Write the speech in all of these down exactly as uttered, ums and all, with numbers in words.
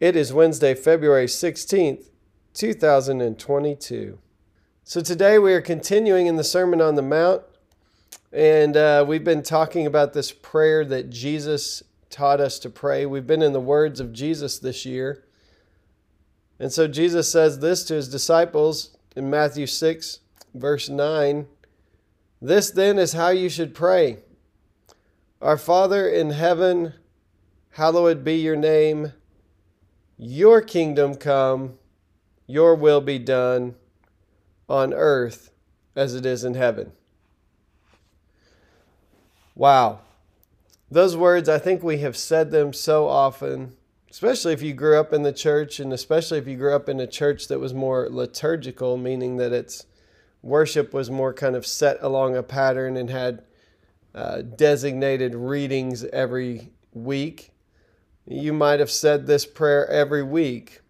It is Wednesday, February sixteenth, two thousand twenty-two. So today we are continuing in the Sermon on the Mount, and uh, we've been talking about this prayer that Jesus taught us to pray. We've been in the words of Jesus this year. And so Jesus says this to his disciples in Matthew six, verse nine. This then is how you should pray. Our Father in heaven, hallowed be your name. Your kingdom come, your will be done on earth as it is in heaven. Wow. Those words, I think we have said them so often, especially if you grew up in the church, and especially if you grew up in a church that was more liturgical, meaning that its worship was more kind of set along a pattern and had uh, designated readings every week. You might have said this prayer every week.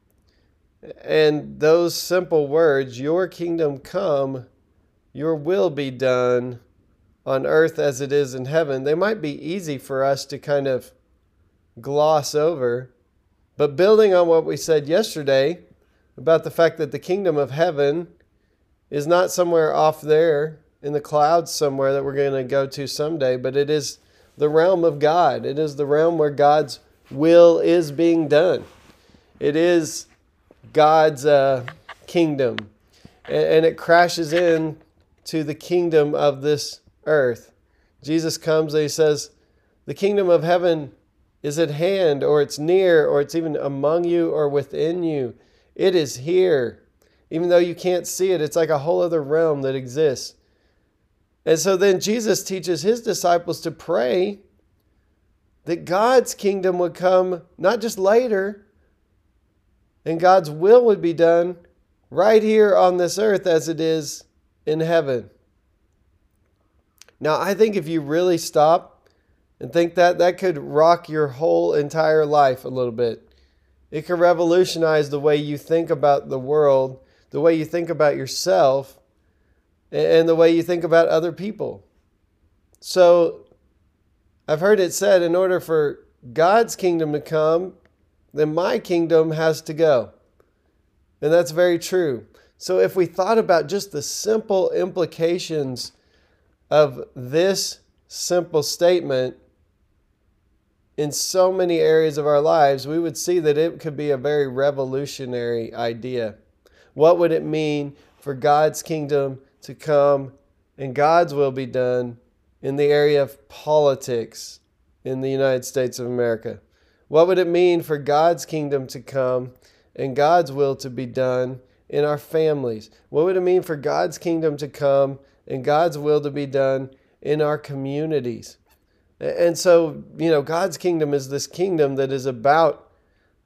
And those simple words, your kingdom come, your will be done on earth as it is in heaven, they might be easy for us to kind of gloss over. But building on what we said yesterday about the fact that the kingdom of heaven is not somewhere off there in the clouds somewhere that we're going to go to someday, but it is the realm of God. It is the realm where God's will is being done. It is God's uh, kingdom, and, and it crashes in to the kingdom of this earth. Jesus comes and he says, the kingdom of heaven is at hand, or it's near, or it's even among you or within you. It is here. Even though you can't see it, it's like a whole other realm that exists. And so then Jesus teaches his disciples to pray that God's kingdom would come, not just later, and God's will would be done right here on this earth as it is in heaven. Now, I think if you really stop and think that, that could rock your whole entire life a little bit. It could revolutionize the way you think about the world, the way you think about yourself, and the way you think about other people. So I've heard it said, in order for God's kingdom to come, then my kingdom has to go. And that's very true. So if we thought about just the simple implications of this simple statement in so many areas of our lives, we would see that it could be a very revolutionary idea. What would it mean for God's kingdom to come and God's will be done in the area of politics in the United States of America? What would it mean for God's kingdom to come and God's will to be done in our families? What would it mean for God's kingdom to come and God's will to be done in our communities? And so, you know, God's kingdom is this kingdom that is about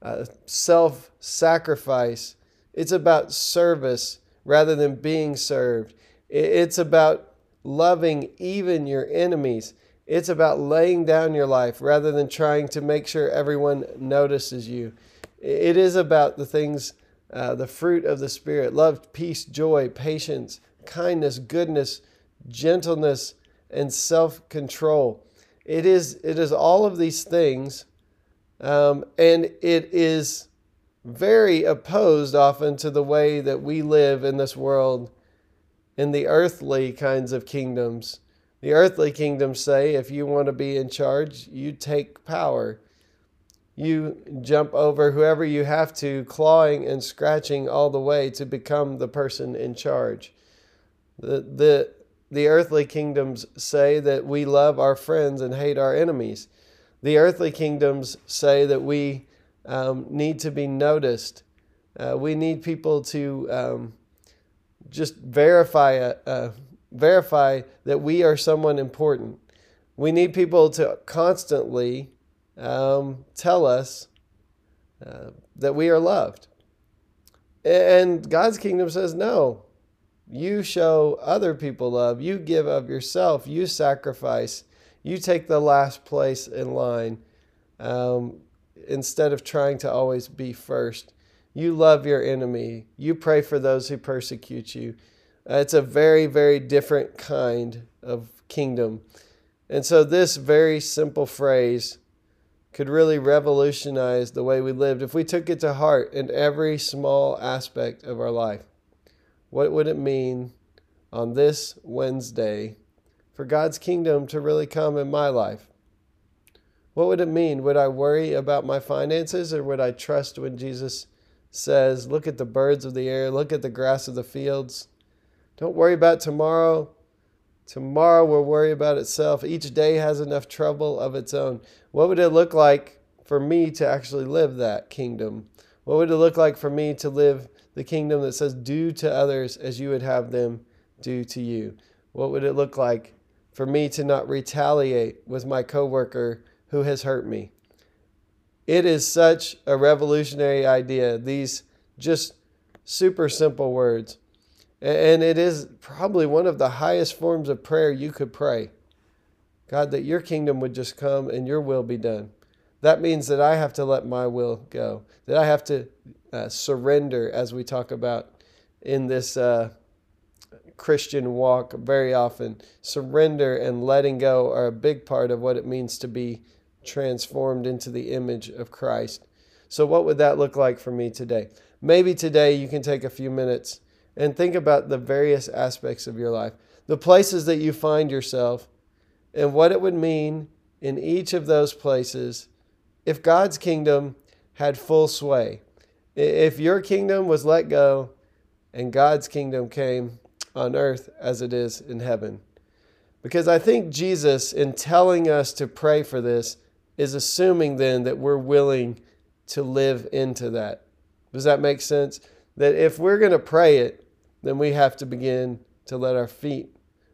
uh, self-sacrifice. It's about service rather than being served. It's about loving even your enemies. It's about laying down your life rather than trying to make sure everyone notices you. It is about the things, uh, the fruit of the Spirit: love, peace, joy, patience, kindness, goodness, gentleness, and self-control. It is, it is all of these things, um, and it is very opposed often to the way that we live in this world. In the earthly kinds of kingdoms, the earthly kingdoms say, if you want to be in charge, you take power. You jump over whoever you have to, clawing and scratching all the way to become the person in charge. The, the, the earthly kingdoms say that we love our friends and hate our enemies. The earthly kingdoms say that we um, need to be noticed. Uh, we need people to... Um, Just verify uh, uh, verify that we are someone important. We need people to constantly um, tell us uh, that we are loved. And God's kingdom says, no, you show other people love. You give of yourself. You sacrifice. You take the last place in line um, instead of trying to always be first. You love your enemy. You pray for those who persecute you. Uh, it's a very, very different kind of kingdom. And so this very simple phrase could really revolutionize the way we lived if we took it to heart in every small aspect of our life. What would it mean on this Wednesday for God's kingdom to really come in my life? What would it mean? Would I worry about my finances, or would I trust when Jesus says, look at the birds of the air, look at the grass of the fields? Don't worry about tomorrow. Tomorrow will worry about itself. Each day has enough trouble of its own. What would it look like for me to actually live that kingdom? What would it look like for me to live the kingdom that says, do to others as you would have them do to you? What would it look like for me to not retaliate with my coworker who has hurt me? It is such a revolutionary idea, these just super simple words. And it is probably one of the highest forms of prayer you could pray. God, that your kingdom would just come and your will be done. That means that I have to let my will go, that I have to uh, surrender, as we talk about in this uh, Christian walk very often. Surrender and letting go are a big part of what it means to be transformed into the image of Christ. So what would that look like for me today? Maybe today you can take a few minutes and think about the various aspects of your life, the places that you find yourself, and what it would mean in each of those places if God's kingdom had full sway. If your kingdom was let go and God's kingdom came on earth as it is in heaven. Because I think Jesus, in telling us to pray for this, is assuming then that we're willing to live into that. Does that make sense? That if we're going to pray it, then we have to begin to let our feet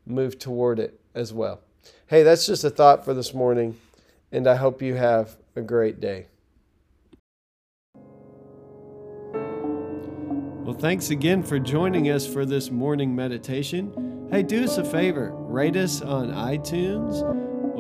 move toward it as well. Hey, that's just a thought for this morning, and I hope you have a great day. Well, thanks again for joining us for this morning meditation. Hey, do us a favor, rate us on iTunes,